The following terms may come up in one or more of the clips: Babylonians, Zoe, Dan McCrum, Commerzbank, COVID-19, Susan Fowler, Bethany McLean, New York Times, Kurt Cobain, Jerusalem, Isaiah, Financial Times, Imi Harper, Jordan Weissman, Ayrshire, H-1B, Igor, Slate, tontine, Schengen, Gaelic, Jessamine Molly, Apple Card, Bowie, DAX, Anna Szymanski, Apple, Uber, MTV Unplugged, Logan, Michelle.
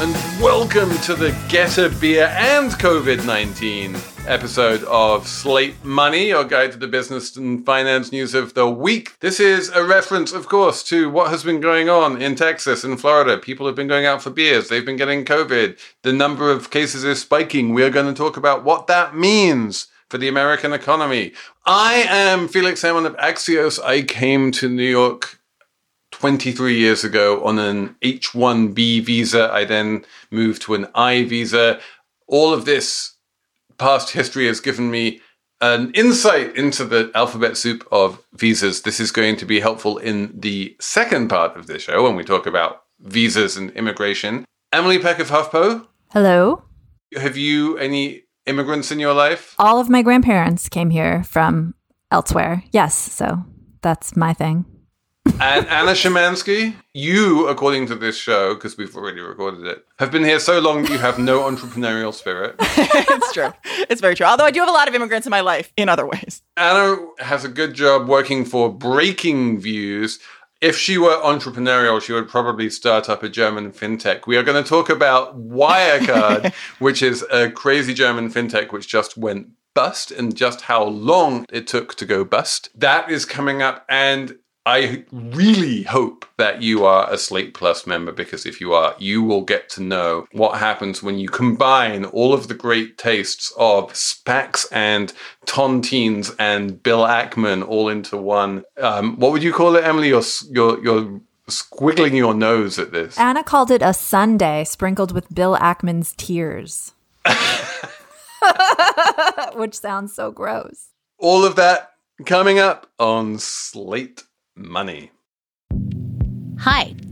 and welcome to the Get a Beer and COVID-19 episode of Slate Money, your guide to the business and finance news of the week. This is a reference, of course, to what has been going on in Texas and Florida. People have been going out for beers. They've been getting COVID. The number of cases is spiking. We're going to talk about what that means for the American economy. I am Felix Salmon of Axios. I came to New York 23 years ago on an H-1B visa. I then moved to an I visa. All of this past history has given me an insight into the alphabet soup of visas. This is going to be helpful in the second part of the show when we talk about visas and immigration. Emily Peck of HuffPo. Hello. Have you any immigrants in your life? All of my grandparents came here from elsewhere. Yes, so that's my thing. And Anna Szymanski, you, according to this show, because we've already recorded it, have been here so long that you have no entrepreneurial spirit. It's true. It's very true. Although I do have a lot of immigrants in my life in other ways. Anna has a good job working for Breaking Views. If she were entrepreneurial, she would probably start up a German fintech. We are going to talk about Wirecard, which is a crazy German fintech which just went bust, and just how long it took to go bust. That is coming up, and I really hope that you are a Slate Plus member, because if you are, you will get to know what happens when you combine all of the great tastes of SPACs and tontines and Bill Ackman all into one. What would you call it, Emily? You're squiggling your nose at this. Anna called it a sundae sprinkled with Bill Ackman's tears, which sounds so gross. All of that coming up on Slate Money. Hi,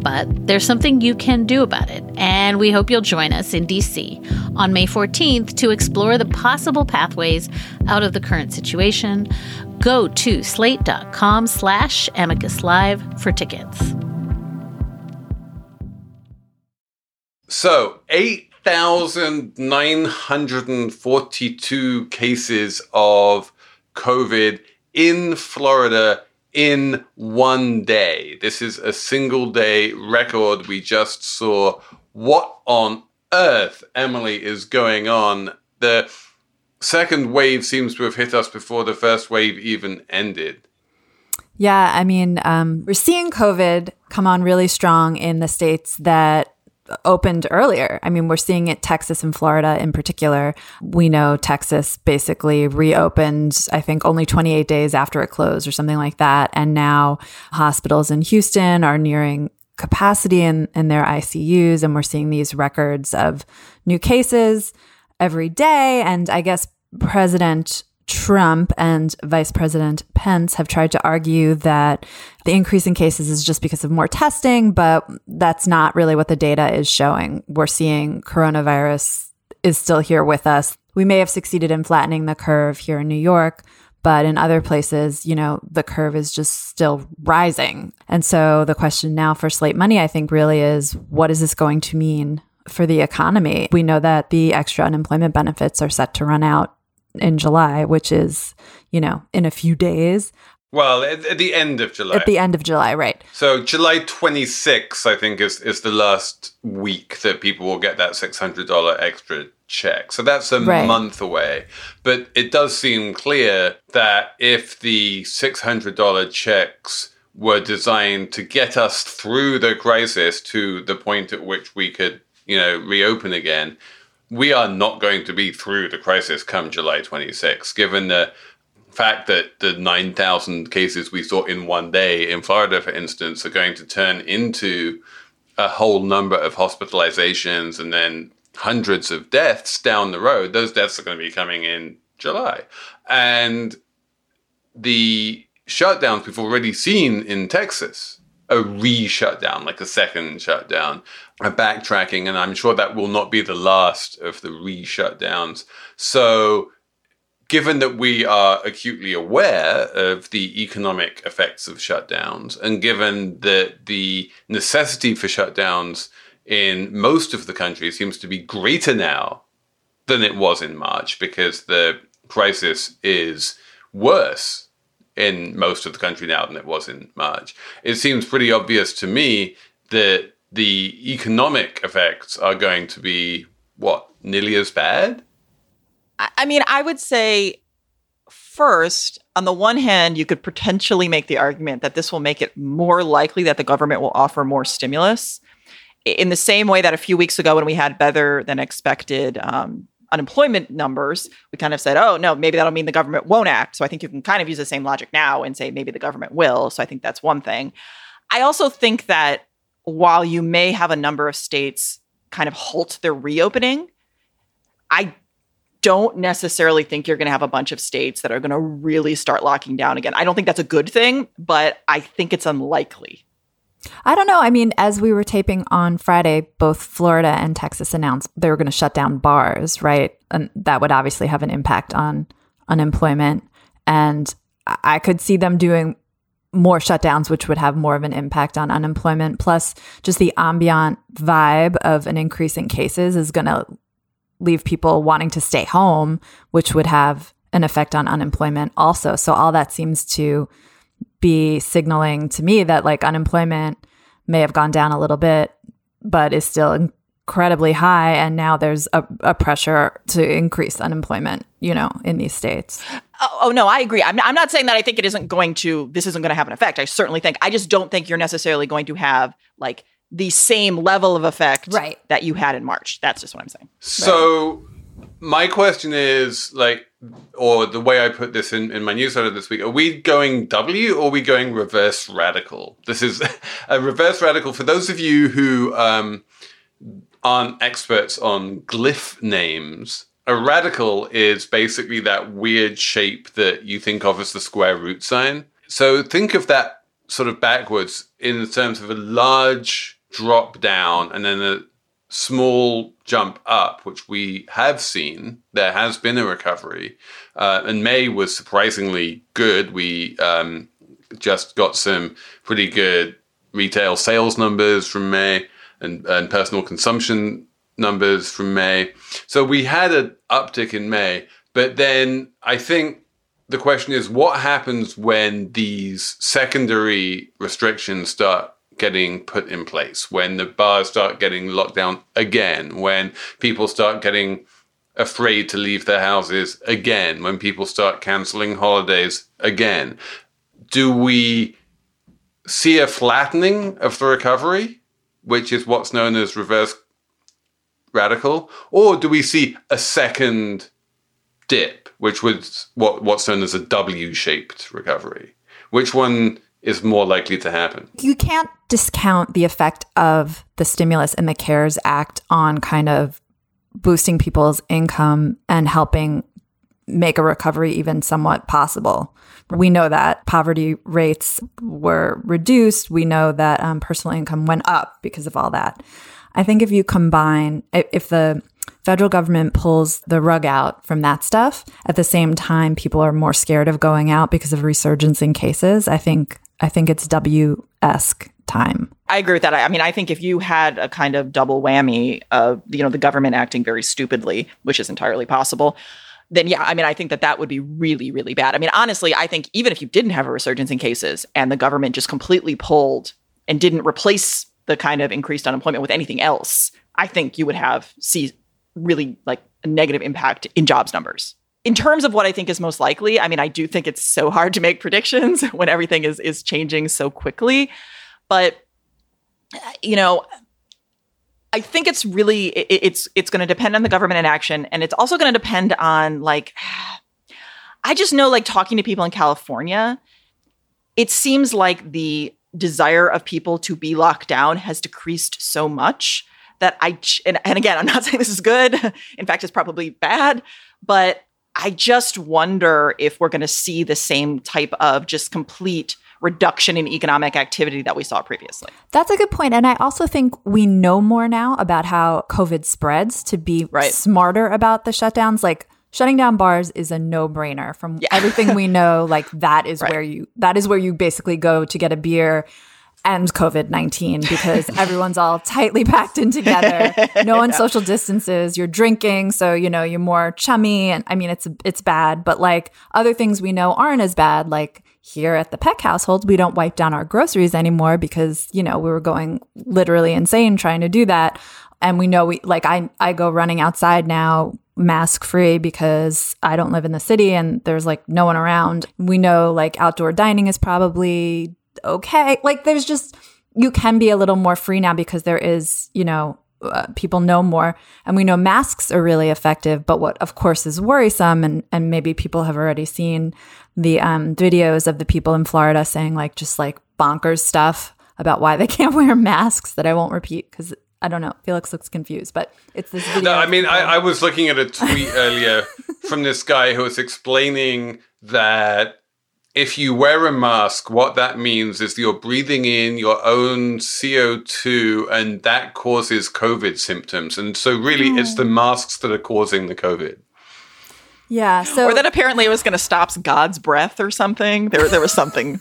But there's something you can do about it, and we hope you'll join us in D.C. on May 14th to explore the possible pathways out of the current situation. Go to slate.com/amicus live for tickets. So, 8,942 cases of COVID in Florida in one day. This is a single day record. We just saw what on earth, Emily, is going on. The second wave seems to have hit us before the first wave even ended. Yeah, I mean, we're seeing COVID come on really strong in the states that opened earlier. I mean, we're seeing it Texas and Florida in particular. We know Texas basically reopened, I think, only 28 days after it closed or something like that. And now hospitals in Houston are nearing capacity in their ICUs. And we're seeing these records of new cases every day. And I guess President Trump and Vice President Pence have tried to argue that the increase in cases is just because of more testing, but that's not really what the data is showing. We're seeing coronavirus is still here with us. We may have succeeded in flattening the curve here in New York, but in other places, you know, the curve is just still rising. And so the question now for Slate Money, I think, really is, what is this going to mean for the economy? We know that the extra unemployment benefits are set to run out in July, which is, you know, in a few days. Well, at the end of July. At the end of July, right. So July 26th, I think, is the last week that people will get that $600 extra check. So that's a month away. But it does seem clear that if the $600 checks were designed to get us through the crisis to the point at which we could, you know, reopen again, we are not going to be through the crisis come July 26, given the fact that the 9,000 cases we saw in one day in Florida, for instance, are going to turn into a whole number of hospitalizations and then hundreds of deaths down the road. Those deaths are going to be coming in July. And the shutdowns we've already seen in Texas, a re-shutdown, like a second shutdown, are backtracking, and I'm sure that will not be the last of the re-shutdowns. So given that we are acutely aware of the economic effects of shutdowns, and given that the necessity for shutdowns in most of the country seems to be greater now than it was in March, because the crisis is worse in most of the country now than it was in March, it seems pretty obvious to me that the economic effects are going to be, what, nearly as bad? I mean, I would say, first, on the one hand, you could potentially make the argument that this will make it more likely that the government will offer more stimulus. In the same way that a few weeks ago when we had better than expected unemployment numbers, we kind of said, oh, no, maybe that'll mean the government won't act. So I think you can kind of use the same logic now and say maybe the government will. So I think that's one thing. I also think that while you may have a number of states kind of halt their reopening, I don't necessarily think you're going to have a bunch of states that are going to really start locking down again. I don't think that's a good thing, but I think it's unlikely. I don't know. I mean, as we were taping on Friday, both Florida and Texas announced they were going to shut down bars, right? And that would obviously have an impact on unemployment. And I could see them doing more shutdowns, which would have more of an impact on unemployment. Plus, just the ambient vibe of an increase in cases is going to leave people wanting to stay home, which would have an effect on unemployment also. So all that seems to be signaling to me that like unemployment may have gone down a little bit, but is still incredibly high. And now there's a pressure to increase unemployment, you know, in these states. Oh no, I agree. I'm not saying that I think this isn't going to have an effect. I certainly think, I just don't think you're necessarily going to have like the same level of effect that you had in March. That's just what I'm saying. So my question is like, or the way I put this in my newsletter this week, are we going W or are we going reverse radical? This is a reverse radical. For those of you who aren't experts on glyph names, a radical is basically that weird shape that you think of as the square root sign. So think of that sort of backwards in terms of a large drop down and then a small jump up, which we have seen. There has been a recovery, and May was surprisingly good. We just got some pretty good retail sales numbers from May and personal consumption numbers from May. So we had an uptick in May, but then I think the question is what happens when these secondary restrictions start getting put in place, when the bars start getting locked down again, when people start getting afraid to leave their houses again, when people start canceling holidays again. Do we see a flattening of the recovery, which is what's known as reverse radical, or do we see a second dip, which was what's known as a W-shaped recovery? Which one is more likely to happen? You can't discount the effect of the stimulus in the CARES Act on kind of boosting people's income and helping make a recovery even somewhat possible. We know that poverty rates were reduced. We know that personal income went up because of all that. I think if you combine, if the federal government pulls the rug out from that stuff, at the same time, people are more scared of going out because of resurgence in cases. I think it's W-esque time. I agree with that. I mean, I think if you had a kind of double whammy of, you know, the government acting very stupidly, which is entirely possible, then yeah, I mean, I think that would be really, really bad. I mean, honestly, I think even if you didn't have a resurgence in cases and the government just completely pulled and didn't replace the kind of increased unemployment with anything else, I think you would see really like a negative impact in jobs numbers. In terms of what I think is most likely, I mean, I do think it's so hard to make predictions when everything is changing so quickly. But, you know, I think it's really, it's going to depend on the government in action. And it's also going to depend on, like, I just know, like, talking to people in California, it seems like the desire of people to be locked down has decreased so much that and again, I'm not saying this is good. In fact, it's probably bad. But I just wonder if we're going to see the same type of just complete reduction in economic activity that we saw previously. That's a good point. And I also think we know more now about how COVID spreads to be smarter about the shutdowns. Like, shutting down bars is a no-brainer from everything we know. Like, that is where you basically go to get a beer and COVID-19, because everyone's all tightly packed in together. No one social distances. You're drinking, so, you know, you're more chummy. And I mean, it's bad. But, like, other things we know aren't as bad. Like, here at the Peck household, we don't wipe down our groceries anymore because, you know, we were going literally insane trying to do that. And we know I go running outside now mask free because I don't live in the city and there's, like, no one around. We know, like, outdoor dining is probably okay. Like, there's just, you can be a little more free now because there is, you know, people know more, and we know masks are really effective. But what, of course, is worrisome, and maybe people have already seen the videos of the people in Florida saying, like, just, like, bonkers stuff about why they can't wear masks that I won't repeat because I don't know. Felix looks confused, but it's this video. No, I mean, I was looking at a tweet earlier from this guy who was explaining that if you wear a mask, what that means is you're breathing in your own CO2 and that causes COVID symptoms. And so really it's the masks that are causing the COVID. Yeah. Or that apparently it was going to stop God's breath or something. There was something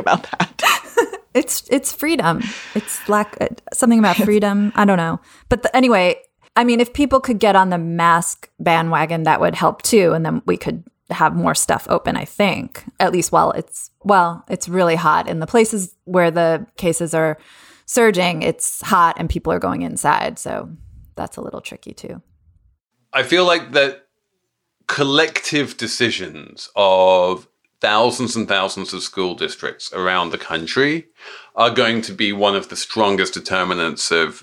about that. It's freedom. It's something about freedom. I don't know. But anyway, I mean, if people could get on the mask bandwagon, that would help too. And then we could have more stuff open, I think, at least while it's really hot. In the places where the cases are surging, it's hot and people are going inside. So that's a little tricky too. I feel like that collective decisions of thousands and thousands of school districts around the country are going to be one of the strongest determinants of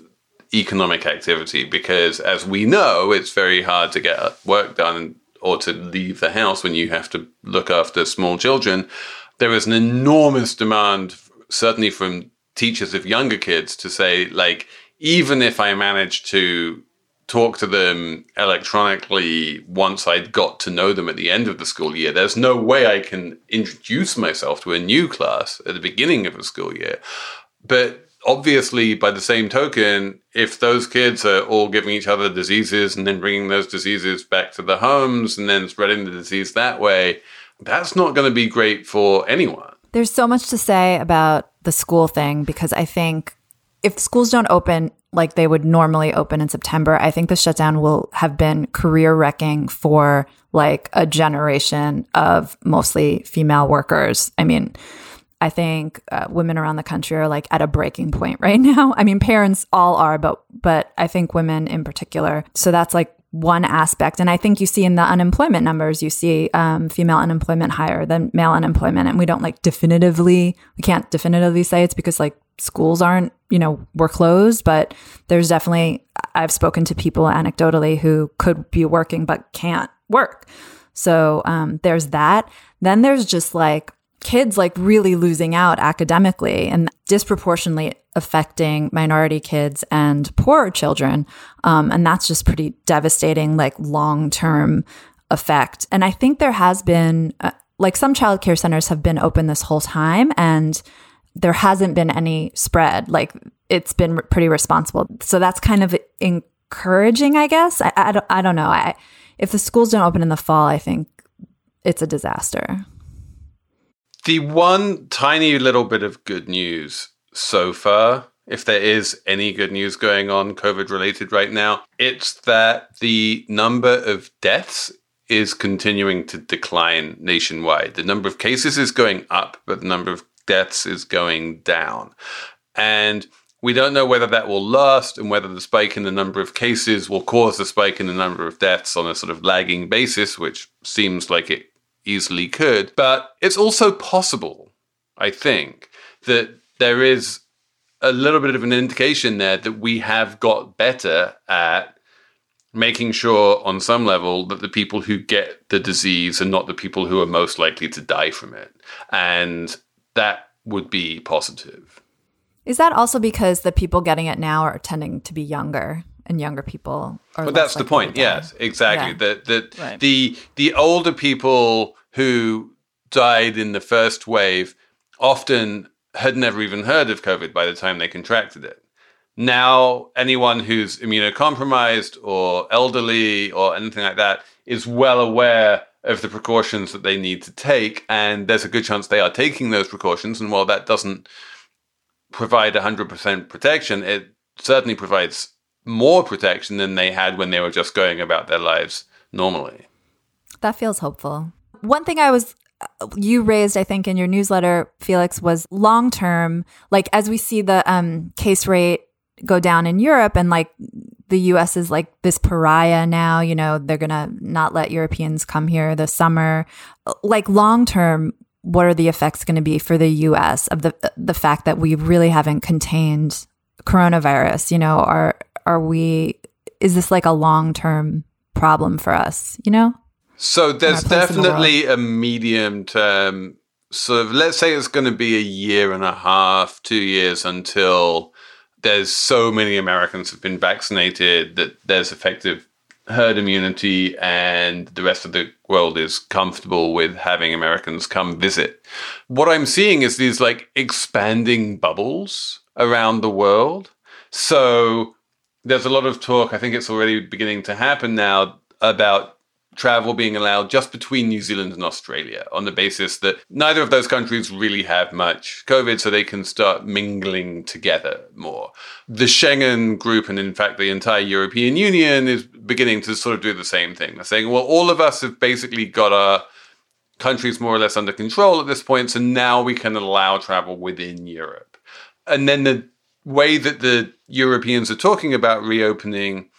economic activity, because, as we know, it's very hard to get work done or to leave the house when you have to look after small children. There is an enormous demand, certainly from teachers of younger kids, to say, like, even if I manage to talk to them electronically once I'd got to know them at the end of the school year, there's no way I can introduce myself to a new class at the beginning of a school year. But obviously, by the same token, if those kids are all giving each other diseases and then bringing those diseases back to the homes and then spreading the disease that way, that's not going to be great for anyone. There's so much to say about the school thing, because I think if schools don't open like they would normally open in September, I think the shutdown will have been career-wrecking for, like, a generation of mostly female workers. I mean, I think women around the country are, like, at a breaking point right now. I mean, parents all are, but I think women in particular. So that's, like, one aspect. And I think you see in the unemployment numbers, you see female unemployment higher than male unemployment. And we can't definitively say it's because, like, schools aren't, you know, we're closed, but there's definitely, I've spoken to people anecdotally who could be working but can't work. So there's that. Then there's just, like, kids, like, really losing out academically and disproportionately affecting minority kids and poorer children. And that's just pretty devastating, like, long-term effect. And I think there has been, some childcare centers have been open this whole time and there hasn't been any spread. Like, it's been pretty responsible. So that's kind of encouraging, I guess. I don't know. If the schools don't open in the fall, I think it's a disaster. The one tiny little bit of good news so far, if there is any good news going on COVID-related right now, it's that the number of deaths is continuing to decline nationwide. The number of cases is going up, but the number of deaths is going down. And we don't know whether that will last and whether the spike in the number of cases will cause the spike in the number of deaths on a sort of lagging basis, which seems like it easily could. But it's also possible, I think, that there is a little bit of an indication there that we have got better at making sure on some level that the people who get the disease are not the people who are most likely to die from it. And that would be positive. Is that also because the people getting it now are tending to be younger and younger people? Well, that's the point. Yes, exactly. Yeah. The older people who died in the first wave often had never even heard of COVID by the time they contracted it. Now, anyone who's immunocompromised or elderly or anything like that is well aware of the precautions that they need to take. And there's a good chance they are taking those precautions. And while that doesn't provide 100% protection, it certainly provides more protection than they had when they were just going about their lives normally. That feels hopeful. One thing you raised, I think, in your newsletter, Felix, was long-term, like as we see the case rate go down in Europe and like the U.S. is like this pariah now, they're going to not let Europeans come here this summer. Like long-term, what are the effects going to be for the U.S. of the fact that we really haven't contained coronavirus? Is this like a long-term problem for us, So there's definitely a medium term, sort of, let's say it's going to be a year and a half, 2 years until there's so many Americans have been vaccinated that there's effective herd immunity and the rest of the world is comfortable with having Americans come visit. What I'm seeing is these like expanding bubbles around the world. So there's a lot of talk, I think it's already beginning to happen now, about travel being allowed just between New Zealand and Australia on the basis that neither of those countries really have much COVID, so they can start mingling together more. The Schengen group and, in fact, the entire European Union is beginning to sort of do the same thing. They're saying, well, all of us have basically got our countries more or less under control at this point, so now we can allow travel within Europe. And then the way that the Europeans are talking about reopening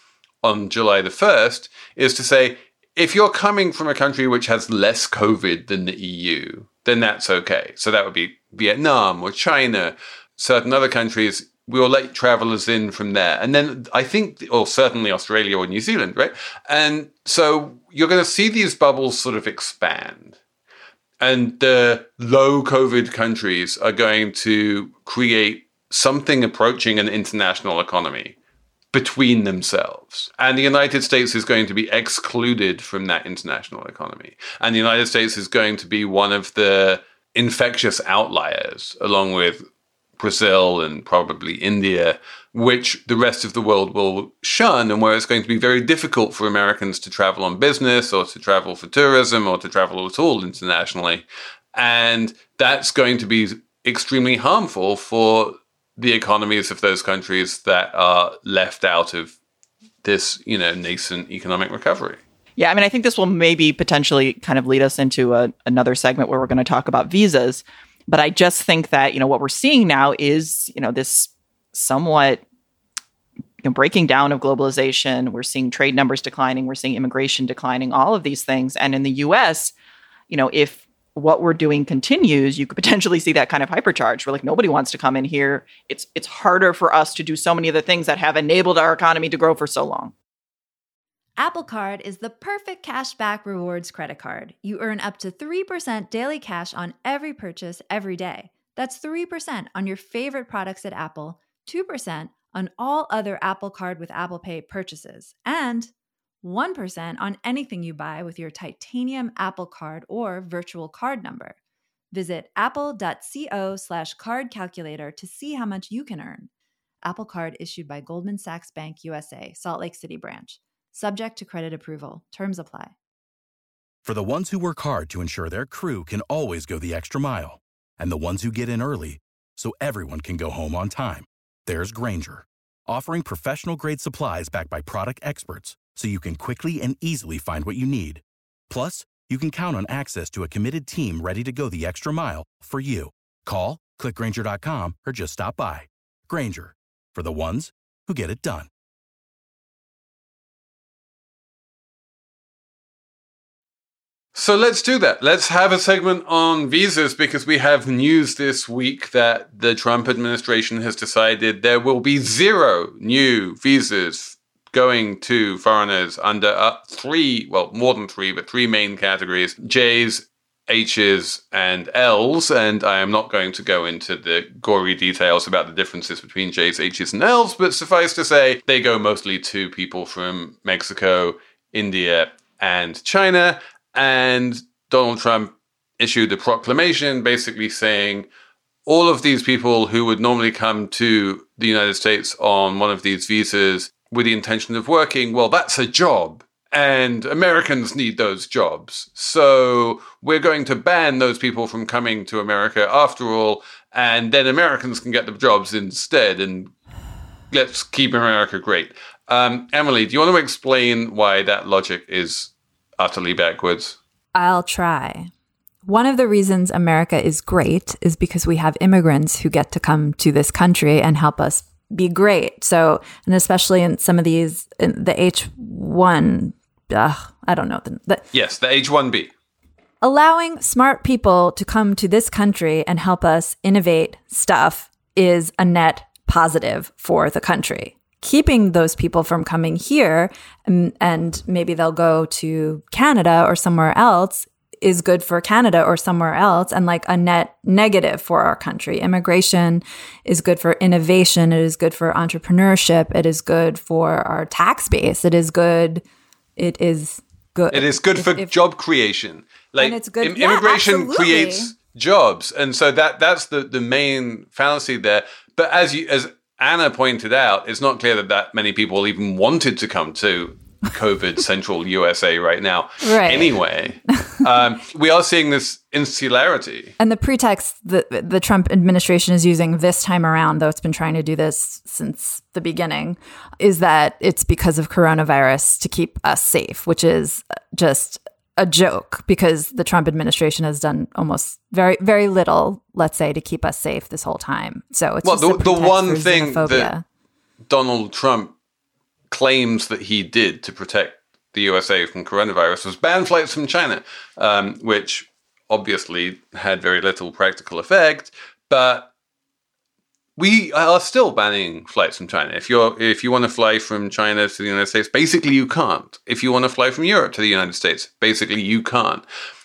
on July the 1st is to say, if you're coming from a country which has less COVID than the EU, then that's okay. So that would be Vietnam or China, certain other countries, we'll let travelers in from there. And then I think, or certainly Australia or New Zealand, right? And so you're going to see these bubbles sort of expand. And the low COVID countries are going to create something approaching an international economy between themselves. And the United States is going to be excluded from that international economy. And the United States is going to be one of the infectious outliers, along with Brazil and probably India, which the rest of the world will shun, and where it's going to be very difficult for Americans to travel on business or to travel for tourism or to travel at all internationally. And that's going to be extremely harmful for the economies of those countries that are left out of this, nascent economic recovery. Yeah, I think this will maybe potentially kind of lead us into another segment where we're going to talk about visas. But I just think that, what we're seeing now is, this somewhat breaking down of globalization. We're seeing trade numbers declining. We're seeing immigration declining, all of these things. And in the U.S., if what we're doing continues, you could potentially see that kind of hypercharge. We're like, nobody wants to come in here. It's harder for us to do so many of the things that have enabled our economy to grow for so long. Apple Card is the perfect cashback rewards credit card. You earn up to 3% daily cash on every purchase every day. That's 3% on your favorite products at Apple, 2% on all other Apple Card with Apple Pay purchases, and 1% on anything you buy with your titanium Apple Card or virtual card number. Visit apple.co/card calculator to see how much you can earn. Apple Card issued by Goldman Sachs Bank USA, Salt Lake City branch. Subject to credit approval. Terms apply. For the ones who work hard to ensure their crew can always go the extra mile, and the ones who get in early so everyone can go home on time, there's Grainger, offering professional-grade supplies backed by product experts, so you can quickly and easily find what you need. Plus, you can count on access to a committed team ready to go the extra mile for you. Call, click Grainger.com, or just stop by. Grainger, for the ones who get it done. So let's do that. Let's have a segment on visas, because we have news this week that the Trump administration has decided there will be zero new visas going to foreigners under three main categories, J's, H's, and L's. And I am not going to go into the gory details about the differences between J's, H's, and L's, but suffice to say, they go mostly to people from Mexico, India, and China. And Donald Trump issued a proclamation basically saying all of these people who would normally come to the United States on one of these visas with the intention of working, well, that's a job. And Americans need those jobs. So we're going to ban those people from coming to America after all, and then Americans can get the jobs instead. And let's keep America great. Emily, do you want to explain why that logic is utterly backwards? I'll try. One of the reasons America is great is because we have immigrants who get to come to this country and help us be great. So, and especially in some of these, in the H1, I don't know. The H-1B. Allowing smart people to come to this country and help us innovate stuff is a net positive for the country. Keeping those people from coming here, and maybe they'll go to Canada or somewhere else, is good for Canada or somewhere else, and like a net negative for our country. Immigration is good for innovation. It is good for entrepreneurship. It is good for our tax base. It is good. It is good. It is good for job creation. Like, it's good. Immigration creates jobs. And so that's the main fallacy there. But as Anna pointed out, it's not clear that many people even wanted to come to COVID central USA right now. Right. Anyway, we are seeing this insularity. And the pretext that the Trump administration is using this time around, though it's been trying to do this since the beginning, is that it's because of coronavirus to keep us safe, which is just a joke, because the Trump administration has done almost very, very little, let's say, to keep us safe this whole time. So it's the one thing that Donald Trump claims that he did to protect the USA from coronavirus was ban flights from China, which obviously had very little practical effect. But we are still banning flights from China. If you want to fly from China to the United States, basically you can't. If you want to fly from Europe to the United States, basically you can't.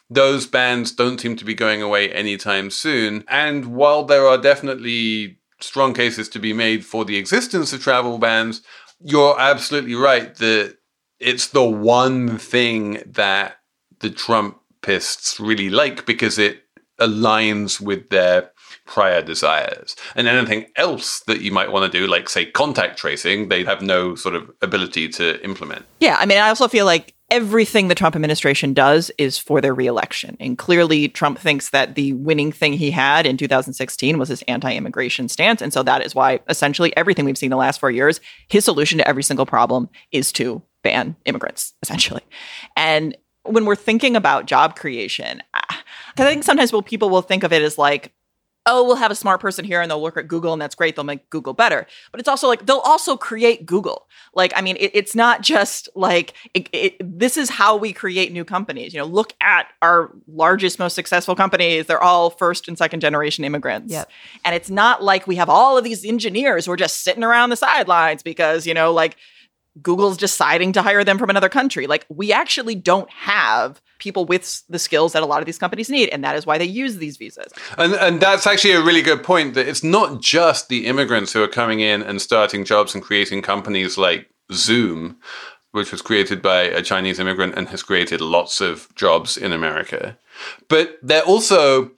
Those bans don't seem to be going away anytime soon. And while there are definitely strong cases to be made for the existence of travel bans, you're absolutely right that it's the one thing that the Trumpists really like, because it aligns with their prior desires. And anything else that you might want to do, like, say, contact tracing, they have no sort of ability to implement. Yeah, I mean, I also feel like everything the Trump administration does is for their reelection. And clearly, Trump thinks that the winning thing he had in 2016 was his anti-immigration stance. And so that is why, essentially, everything we've seen the last 4 years, his solution to every single problem is to ban immigrants, essentially. And when we're thinking about job creation, I think sometimes people will think of it as like, oh, we'll have a smart person here and they'll work at Google and that's great. They'll make Google better. But it's also like, they'll also create Google. Like, I mean, it's not just like, this is how we create new companies. You know, look at our largest, most successful companies. They're all first and second generation immigrants. Yep. And it's not like we have all of these engineers who are just sitting around the sidelines because, you know, like Google's deciding to hire them from another country. Like, we actually don't have people with the skills that a lot of these companies need. And that is why they use these visas. And that's actually a really good point, that it's not just the immigrants who are coming in and starting jobs and creating companies like Zoom, which was created by a Chinese immigrant and has created lots of jobs in America. But they're also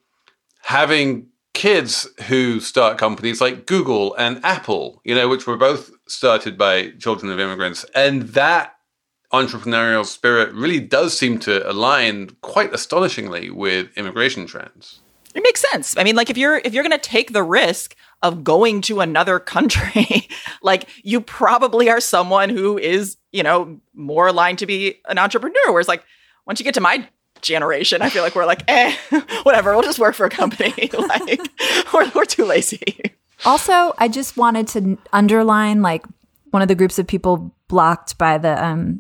having kids who start companies like Google and Apple, you know, which were both started by children of immigrants. And that entrepreneurial spirit really does seem to align quite astonishingly with immigration trends. It makes sense. I mean, like, if you're going to take the risk of going to another country, like, you probably are someone who is, you know, more aligned to be an entrepreneur. Whereas, like, once you get to my generation, I feel like we're like, whatever, we'll just work for a company. Like, we're too lazy. Also, I just wanted to underline, like, one of the groups of people blocked by the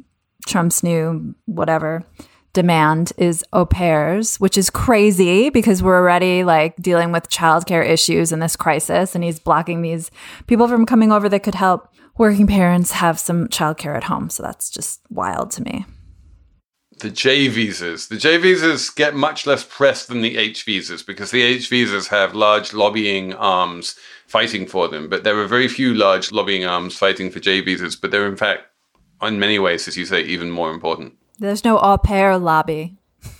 Trump's new whatever demand is au pairs, which is crazy because we're already like dealing with childcare issues in this crisis, and he's blocking these people from coming over that could help working parents have some childcare at home. So that's just wild to me. The J visas. The J visas get much less press than the H visas because the H visas have large lobbying arms fighting for them. But there are very few large lobbying arms fighting for J visas. But they're, in fact, in many ways, as you say, even more important. There's no au pair lobby.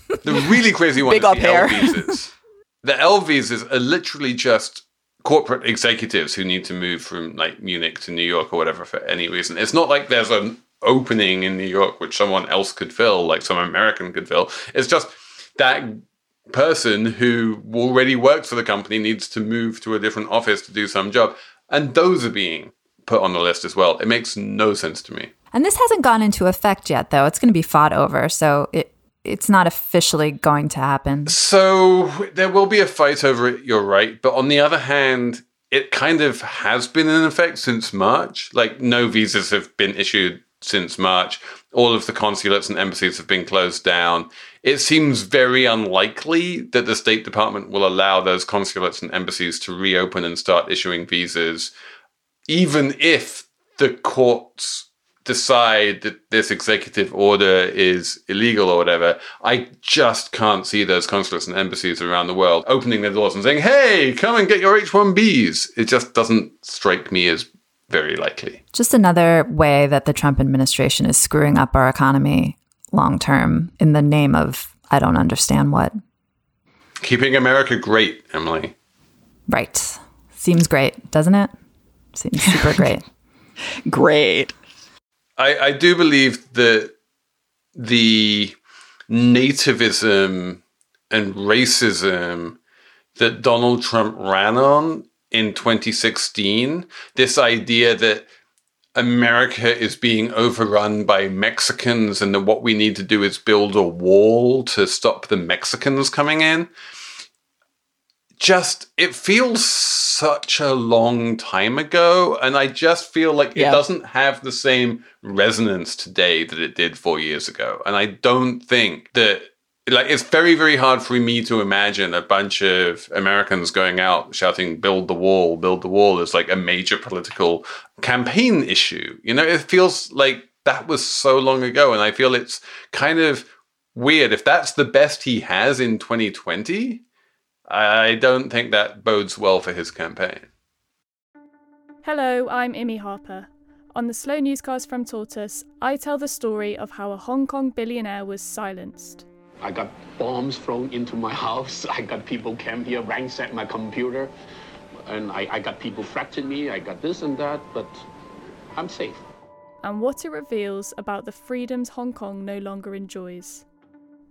The really crazy one is the L visas. The L visas are literally just corporate executives who need to move from like Munich to New York or whatever for any reason. It's not like there's an opening in New York which someone else could fill, like some American could fill. It's just that person who already works for the company needs to move to a different office to do some job. And those are being put on the list as well. It makes no sense to me. And this hasn't gone into effect yet, though. It's going to be fought over, so it's not officially going to happen. So there will be a fight over it, you're right. But on the other hand, it kind of has been in effect since March. Like, no visas have been issued since March. All of the consulates and embassies have been closed down. It seems very unlikely that the State Department will allow those consulates and embassies to reopen and start issuing visas, even if the courts decide that this executive order is illegal or whatever. I just can't see those consulates and embassies around the world opening their doors and saying, hey, come and get your H-1Bs. It just doesn't strike me as very likely. Just another way that the Trump administration is screwing up our economy long term in the name of, I don't understand what. Keeping America great, Emily. Right. Seems great, doesn't it? Seems super great. Great. I do believe that the nativism and racism that Donald Trump ran on in 2016, this idea that America is being overrun by Mexicans and that what we need to do is build a wall to stop the Mexicans coming in, just, it feels such a long time ago, and I just feel like it doesn't have the same resonance today that it did 4 years ago. And I don't think that, like, it's very, very hard for me to imagine a bunch of Americans going out shouting, build the wall, as like a major political campaign issue. You know, it feels like that was so long ago, and I feel it's kind of weird. If that's the best he has in 2020... I don't think that bodes well for his campaign. Hello, I'm Imi Harper. On the Slow Newscast from Tortoise, I tell the story of how a Hong Kong billionaire was silenced. I got bombs thrown into my house. I got people came here, ransacked my computer. And I got people fractured me. I got this and that, but I'm safe. And what it reveals about the freedoms Hong Kong no longer enjoys.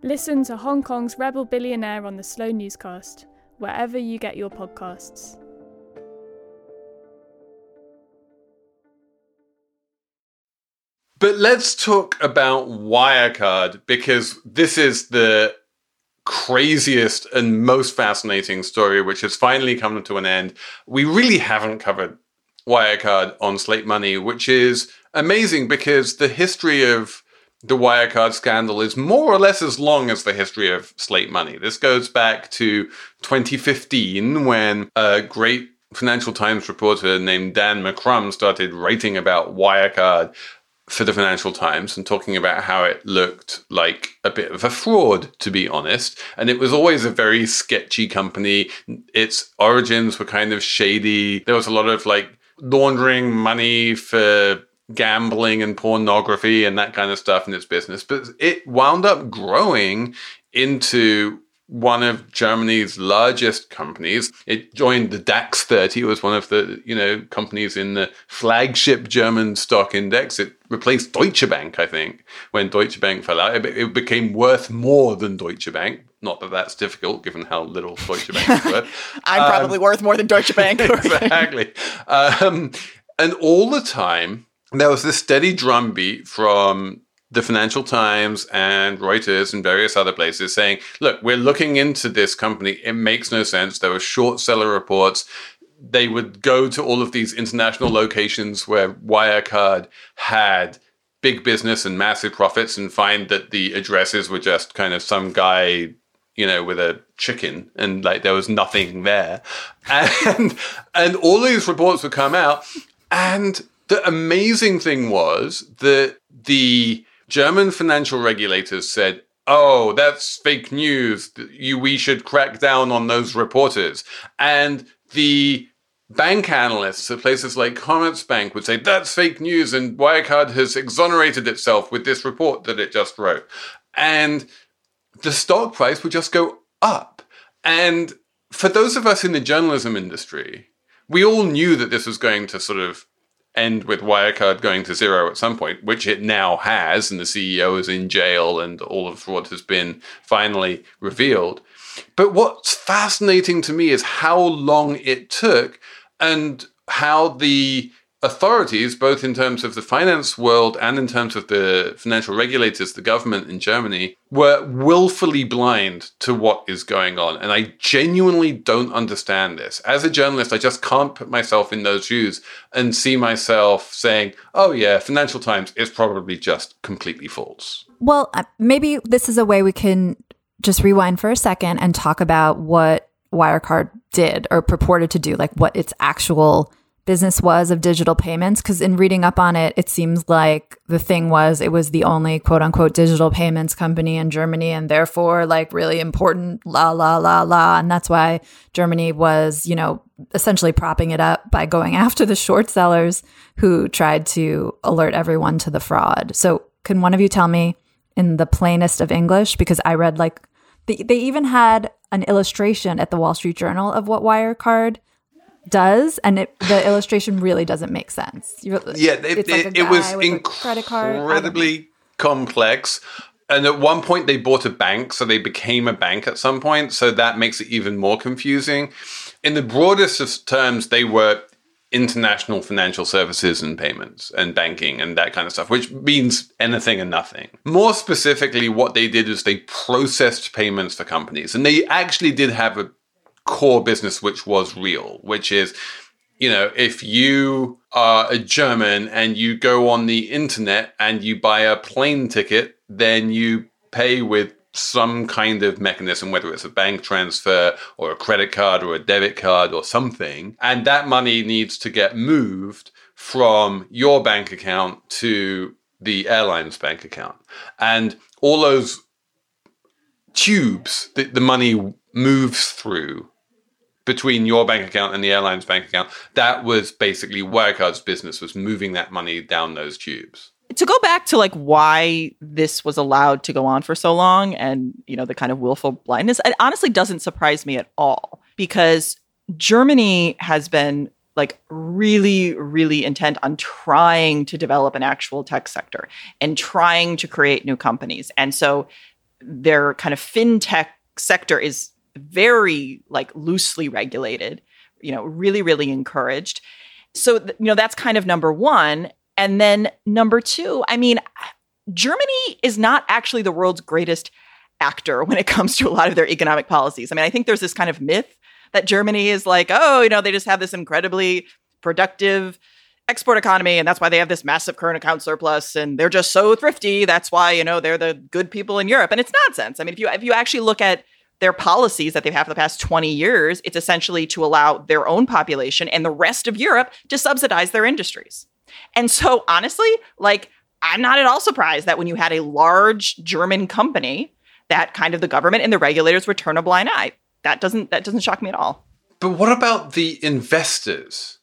Listen to Hong Kong's Rebel Billionaire on the Slow Newscast, wherever you get your podcasts. But let's talk about Wirecard, because this is the craziest and most fascinating story, which has finally come to an end. We really haven't covered Wirecard on Slate Money, which is amazing because the history of the Wirecard scandal is more or less as long as the history of Slate Money. This goes back to 2015 when a great Financial Times reporter named Dan McCrum started writing about Wirecard for the Financial Times and talking about how it looked like a bit of a fraud, to be honest. And it was always a very sketchy company. Its origins were kind of shady. There was a lot of like laundering money for gambling and pornography and that kind of stuff in its business. But it wound up growing into one of Germany's largest companies. It joined the DAX 30. It was one of the, you know, companies in the flagship German stock index. It replaced Deutsche Bank, I think, when Deutsche Bank fell out. It became worth more than Deutsche Bank. Not that that's difficult, given how little Deutsche Bank is worth. I'm probably worth more than Deutsche Bank. Exactly. And all the time, there was this steady drumbeat from the Financial Times and Reuters and various other places saying, look, we're looking into this company. It makes no sense. There were short seller reports. They would go to all of these international locations where Wirecard had big business and massive profits and find that the addresses were just kind of some guy, you know, with a chicken, and like there was nothing there. And all these reports would come out. And the amazing thing was that the German financial regulators said, oh, that's fake news. We should crack down on those reporters. And the bank analysts at places like Commerzbank would say, that's fake news, and Wirecard has exonerated itself with this report that it just wrote. And the stock price would just go up. And for those of us in the journalism industry, we all knew that this was going to sort of end with Wirecard going to zero at some point, which it now has, and the CEO is in jail and all of what has been finally revealed. But what's fascinating to me is how long it took and how the authorities, both in terms of the finance world and in terms of the financial regulators, the government in Germany, were willfully blind to what is going on. And I genuinely don't understand this. As a journalist, I just can't put myself in those shoes and see myself saying, oh yeah, Financial Times is probably just completely false. Well, maybe this is a way we can just rewind for a second and talk about what Wirecard did or purported to do, like what its actual business was of digital payments, because in reading up on it, it seems like the thing was it was the only quote unquote digital payments company in Germany, and therefore like really important, and that's why Germany was, you know, essentially propping it up by going after the short sellers who tried to alert everyone to the fraud. So can one of you tell me in the plainest of English, because I read like they even had an illustration at the Wall Street Journal of what Wirecard does, and the illustration really doesn't make sense. It was incredibly complex, and at one point they bought a bank, so they became a bank at some point, so that makes it even more confusing. In the broadest of terms, they were international financial services and payments and banking and that kind of stuff, which means anything and nothing. More specifically, what they did is they processed payments for companies, and they actually did have a core business which was real, which is, you know, if you are a German and you go on the internet and you buy a plane ticket, then you pay with some kind of mechanism, whether it's a bank transfer or a credit card or a debit card or something, and that money needs to get moved from your bank account to the airline's bank account. And all those tubes that the money moves through between your bank account and the airline's bank account, that was basically Wirecard's business, was moving that money down those tubes. To go back to like why this was allowed to go on for so long and, you know, the kind of willful blindness, it honestly doesn't surprise me at all, because Germany has been like really, really intent on trying to develop an actual tech sector and trying to create new companies. And so their kind of fintech sector is very like loosely regulated, you know, really, really encouraged. So, you know, that's kind of number one. And then number two, I mean, Germany is not actually the world's greatest actor when it comes to a lot of their economic policies. I mean, I think there's this kind of myth that Germany is like, oh, you know, they just have this incredibly productive export economy, and that's why they have this massive current account surplus, and they're just so thrifty. That's why, you know, they're the good people in Europe. And it's nonsense. I mean, if you actually look at their policies that they've had for the past 20 years, it's essentially to allow their own population and the rest of Europe to subsidize their industries. And so honestly, like, I'm not at all surprised that when you had a large German company, that kind of the government and the regulators would turn a blind eye. That doesn't shock me at all. But what about the investors?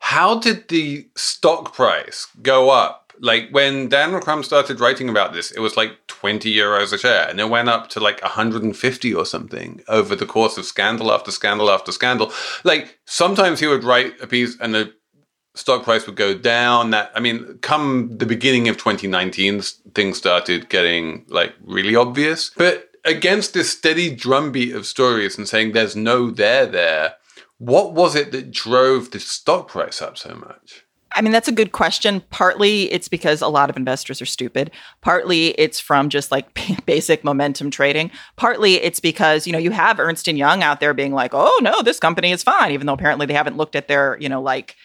How did the stock price go up? Like, when Dan McCrum started writing about this, it was like 20 euros a share, and it went up to like 150 or something over the course of scandal after scandal after scandal. Like, sometimes he would write a piece and the stock price would go down. Come the beginning of 2019, things started getting like really obvious. But against this steady drumbeat of stories and saying there's no there, what was it that drove the stock price up so much? I mean, that's a good question. Partly it's because a lot of investors are stupid. Partly it's from just like basic momentum trading. Partly it's because, you know, you have Ernst & Young out there being like, oh, no, this company is fine, even though apparently they haven't looked at their, you know, like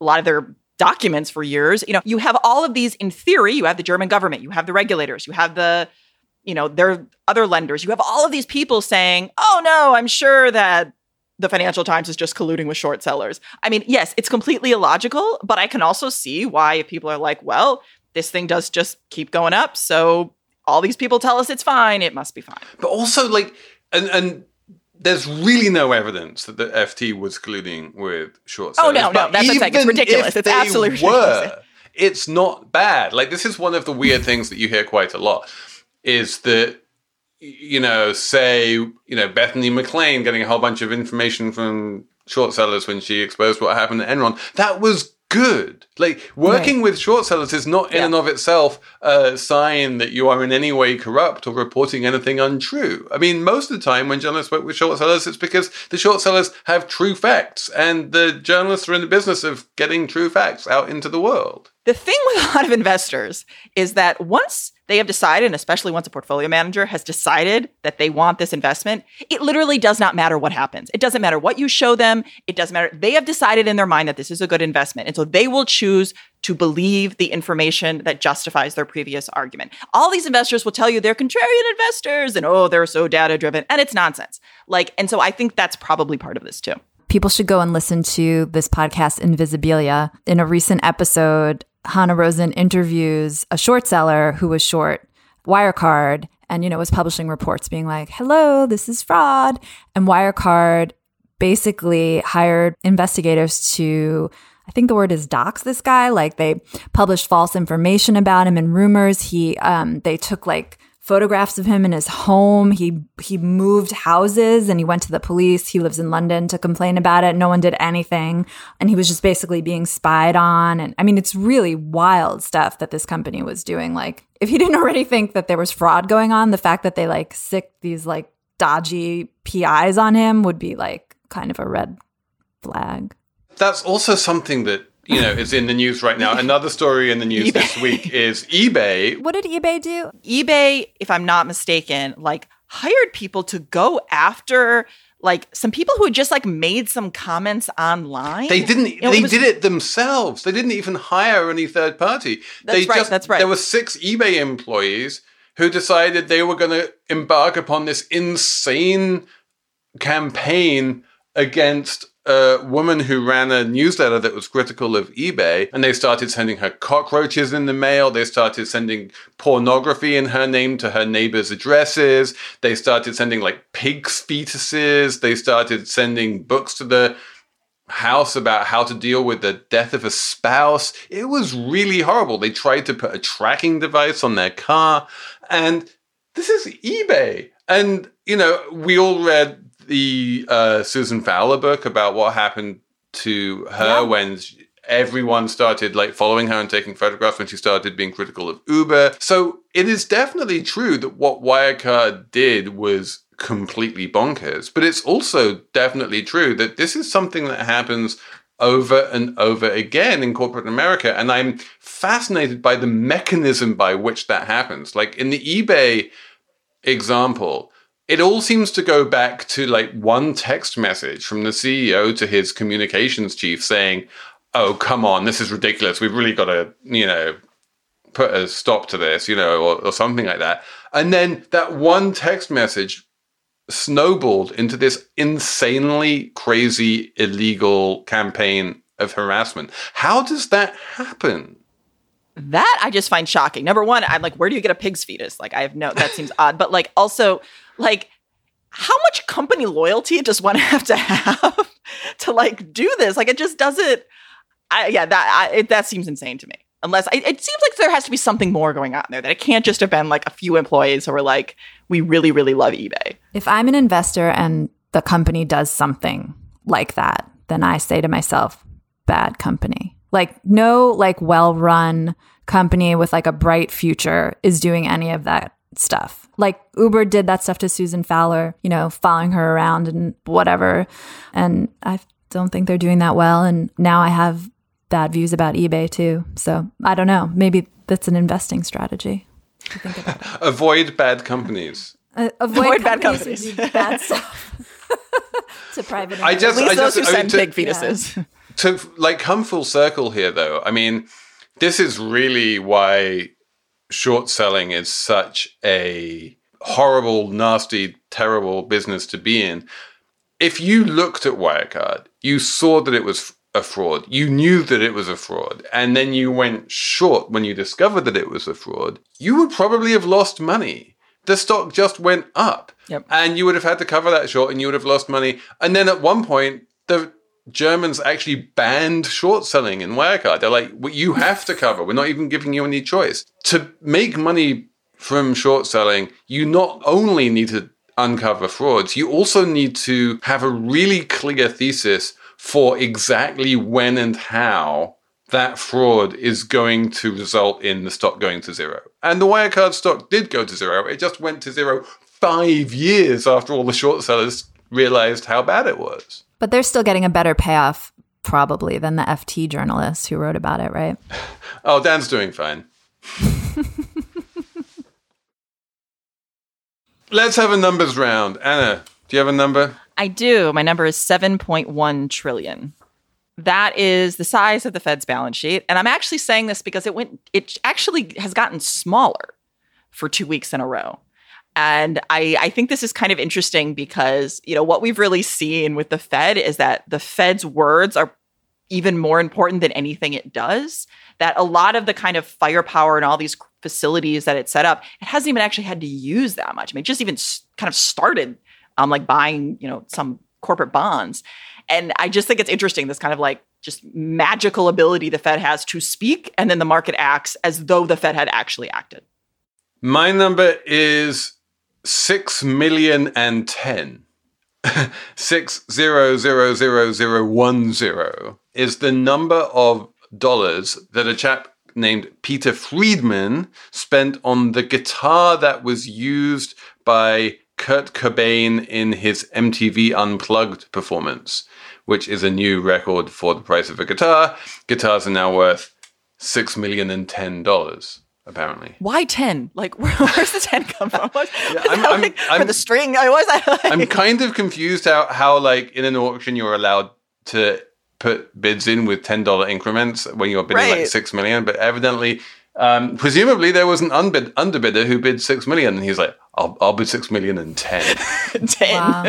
a lot of their documents for years. You know, you have all of these, in theory, you have the German government, you have the regulators, you have the, you know, their other lenders, you have all of these people saying, oh no, I'm sure that the Financial Times is just colluding with short sellers. I mean, yes, it's completely illogical, but I can also see why if people are like, well, this thing does just keep going up. So all these people tell us it's fine. It must be fine. But also, like, and there's really no evidence that the FT was colluding with short sellers. Oh, no, but no. That's the thing. It's ridiculous. It's absolutely ridiculous. It's not bad. Like, this is one of the weird things that you hear quite a lot is that, you know, say, you know, Bethany McLean getting a whole bunch of information from short sellers when she exposed what happened at Enron. That was good. Like, working with short sellers is not in and of itself a sign that you are in any way corrupt or reporting anything untrue. I mean, most of the time when journalists work with short sellers, it's because the short sellers have true facts and the journalists are in the business of getting true facts out into the world. The thing with a lot of investors is that once they have decided, and especially once a portfolio manager has decided that they want this investment, it literally does not matter what happens. It doesn't matter what you show them. It doesn't matter. They have decided in their mind that this is a good investment. And so they will choose to believe the information that justifies their previous argument. All these investors will tell you they're contrarian investors and, oh, they're so data-driven. And it's nonsense. Like, and so I think that's probably part of this too. People should go and listen to this podcast, Invisibilia. In a recent episode, Hannah Rosen interviews a short seller who was short Wirecard and, you know, was publishing reports being like, hello, this is fraud. And Wirecard basically hired investigators to, I think the word is dox this guy. Like, they published false information about him and rumors. They took like photographs of him in his home. He moved houses and he went to the police. He lives in London to complain about it. No one did anything. And he was just basically being spied on. And I mean, it's really wild stuff that this company was doing. Like, if he didn't already think that there was fraud going on, the fact that they like sicked these like dodgy PIs on him would be like kind of a red flag. That's also something that, you know, is in the news right now. Another story in the news this week is eBay. What did eBay do? eBay, if I'm not mistaken, like hired people to go after like some people who had just like made some comments online. They did it themselves. They didn't even hire any third party. That's right. There were 6 eBay employees who decided they were going to embark upon this insane campaign against a woman who ran a newsletter that was critical of eBay, and they started sending her cockroaches in the mail. They started sending pornography in her name to her neighbors' addresses. They started sending like pigs' fetuses. They started sending books to the house about how to deal with the death of a spouse. It was really horrible. They tried to put a tracking device on their car. And this is eBay. And, you know, we all read the Susan Fowler book about what happened to her when everyone started like following her and taking photographs when she started being critical of Uber. So it is definitely true that what Wirecard did was completely bonkers, but it's also definitely true that this is something that happens over and over again in corporate America. And I'm fascinated by the mechanism by which that happens. Like in the eBay example, it all seems to go back to like one text message from the CEO to his communications chief saying, oh, come on, this is ridiculous. We've really got to, you know, put a stop to this, you know, or something like that. And then that one text message snowballed into this insanely crazy, illegal campaign of harassment. How does that happen? That I just find shocking. Number one, I'm like, where do you get a pig's fetus? Like, I have no, that seems odd. But like also, like, how much company loyalty does one have to have to, like, do this? Like, it just doesn't – that seems insane to me. Unless – it seems like there has to be something more going on there, that it can't just have been, like, a few employees who were like, we really, really love eBay. If I'm an investor and the company does something like that, then I say to myself, bad company. Like, no, like, well-run company with, like, a bright future is doing any of that stuff. Like Uber did that stuff to Susan Fowler, you know, following her around and whatever. And I don't think they're doing that well. And now I have bad views about eBay too. So I don't know. Maybe that's an investing strategy to think about. Avoid bad companies. Avoid bad companies. Bad stuff. To private investors. At least those who send big fetuses. So, like, come full circle here, though. I mean, this is really why short selling is such a horrible, nasty, terrible business to be in. If you looked at Wirecard, you saw that it was a fraud. You knew that it was a fraud. And then you went short when you discovered that it was a fraud. You would probably have lost money. The stock just went up. Yep. And you would have had to cover that short and you would have lost money. And then at one point, the Germans actually banned short selling in Wirecard. They're like, well, you have to cover. We're not even giving you any choice. To make money from short selling, you not only need to uncover frauds, you also need to have a really clear thesis for exactly when and how that fraud is going to result in the stock going to zero. And the Wirecard stock did go to zero. It just went to zero 5 years after all the short sellers realized how bad it was. But they're still getting a better payoff, probably, than the FT journalists who wrote about it, right? Oh, Dan's doing fine. Let's have a numbers round. Anna, do you have a number? I do. My number is $7.1 trillion. That is the size of the Fed's balance sheet. And I'm actually saying this because it actually has gotten smaller for 2 weeks in a row. And I think this is kind of interesting because, you know, what we've really seen with the Fed is that the Fed's words are even more important than anything it does, that a lot of the kind of firepower and all these facilities that it set up, it hasn't even actually had to use that much. I mean, it just even kind of started like buying, you know, some corporate bonds. And I just think it's interesting, this kind of like just magical ability the Fed has to speak, and then the market acts as though the Fed had actually acted. My number is 6,000,010. 6,000,010 is the number of dollars that a chap named Peter Friedman spent on the guitar that was used by Kurt Cobain in his MTV Unplugged performance, which is a new record for the price of a guitar. Guitars are now worth $6,010,010. Apparently. Why 10? Like, where's the 10 come from? The string? I'm kind of confused how like in an auction you're allowed to put bids in with $10 increments when you're bidding like 6 million. But evidently, presumably there was an underbidder who bid 6 million. And he's like, I'll bid 6 million and 10. 10. Wow.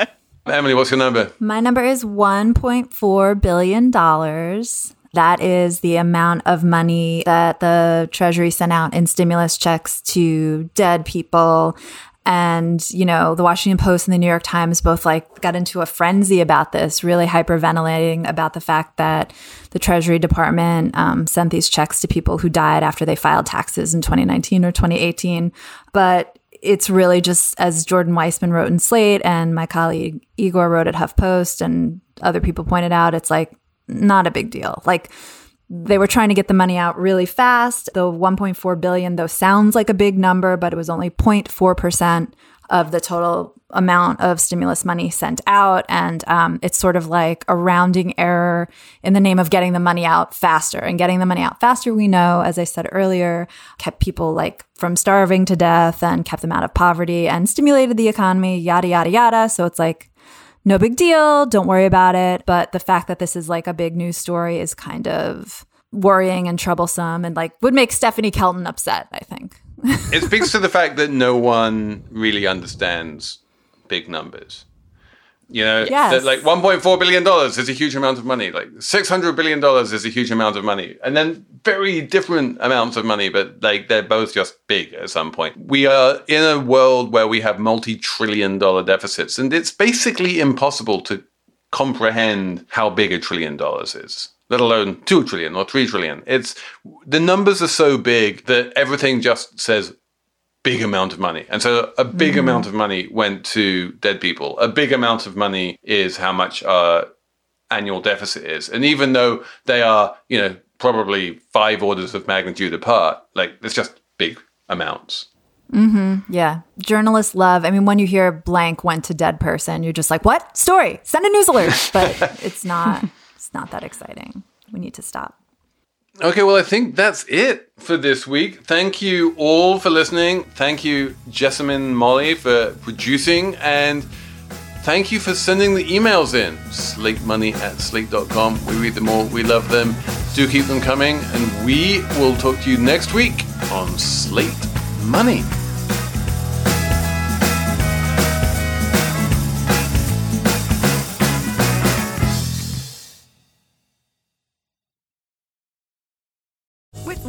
Emily, what's your number? My number is $1.4 billion. That is the amount of money that the Treasury sent out in stimulus checks to dead people. And, you know, the Washington Post and the New York Times both like got into a frenzy about this, really hyperventilating about the fact that the Treasury Department sent these checks to people who died after they filed taxes in 2019 or 2018. But it's really just, as Jordan Weissman wrote in Slate and my colleague Igor wrote at HuffPost and other people pointed out, it's like, not a big deal. Like, they were trying to get the money out really fast. The 1.4 billion, though, sounds like a big number, but it was only 0.4% of the total amount of stimulus money sent out. And it's sort of like a rounding error in the name of getting the money out faster. And getting the money out faster, we know, as I said earlier, kept people like from starving to death and kept them out of poverty and stimulated the economy, yada, yada, yada. So it's like, no big deal. Don't worry about it. But the fact that this is like a big news story is kind of worrying and troublesome and like would make Stephanie Kelton upset, I think. It speaks to the fact that no one really understands big numbers. You know, that like $1.4 billion is a huge amount of money. Like $600 billion is a huge amount of money. And then very different amounts of money, but like they're both just big at some point. We are in a world where we have multi-trillion dollar deficits, and it's basically impossible to comprehend how big $1 trillion is, let alone 2 trillion or 3 trillion. It's the numbers are so big that everything just says big amount of money. And so a big amount of money went to dead people. A big amount of money is how much our annual deficit is. And even though they are, you know, probably 5 orders of magnitude apart, like it's just big amounts. Mm-hmm. Yeah. Journalists love, I mean, when you hear blank went to dead person, you're just like, what? Story. Send a news alert. But it's not that exciting. We need to stop. Okay, well, I think that's it for this week. Thank you all for listening. Thank you, Jessamine Molly, for producing. And Thank you for sending the emails in. slatemoney@slate.com. We read them all. We love them. Do keep them coming. And we will talk to you next week on Slate Money.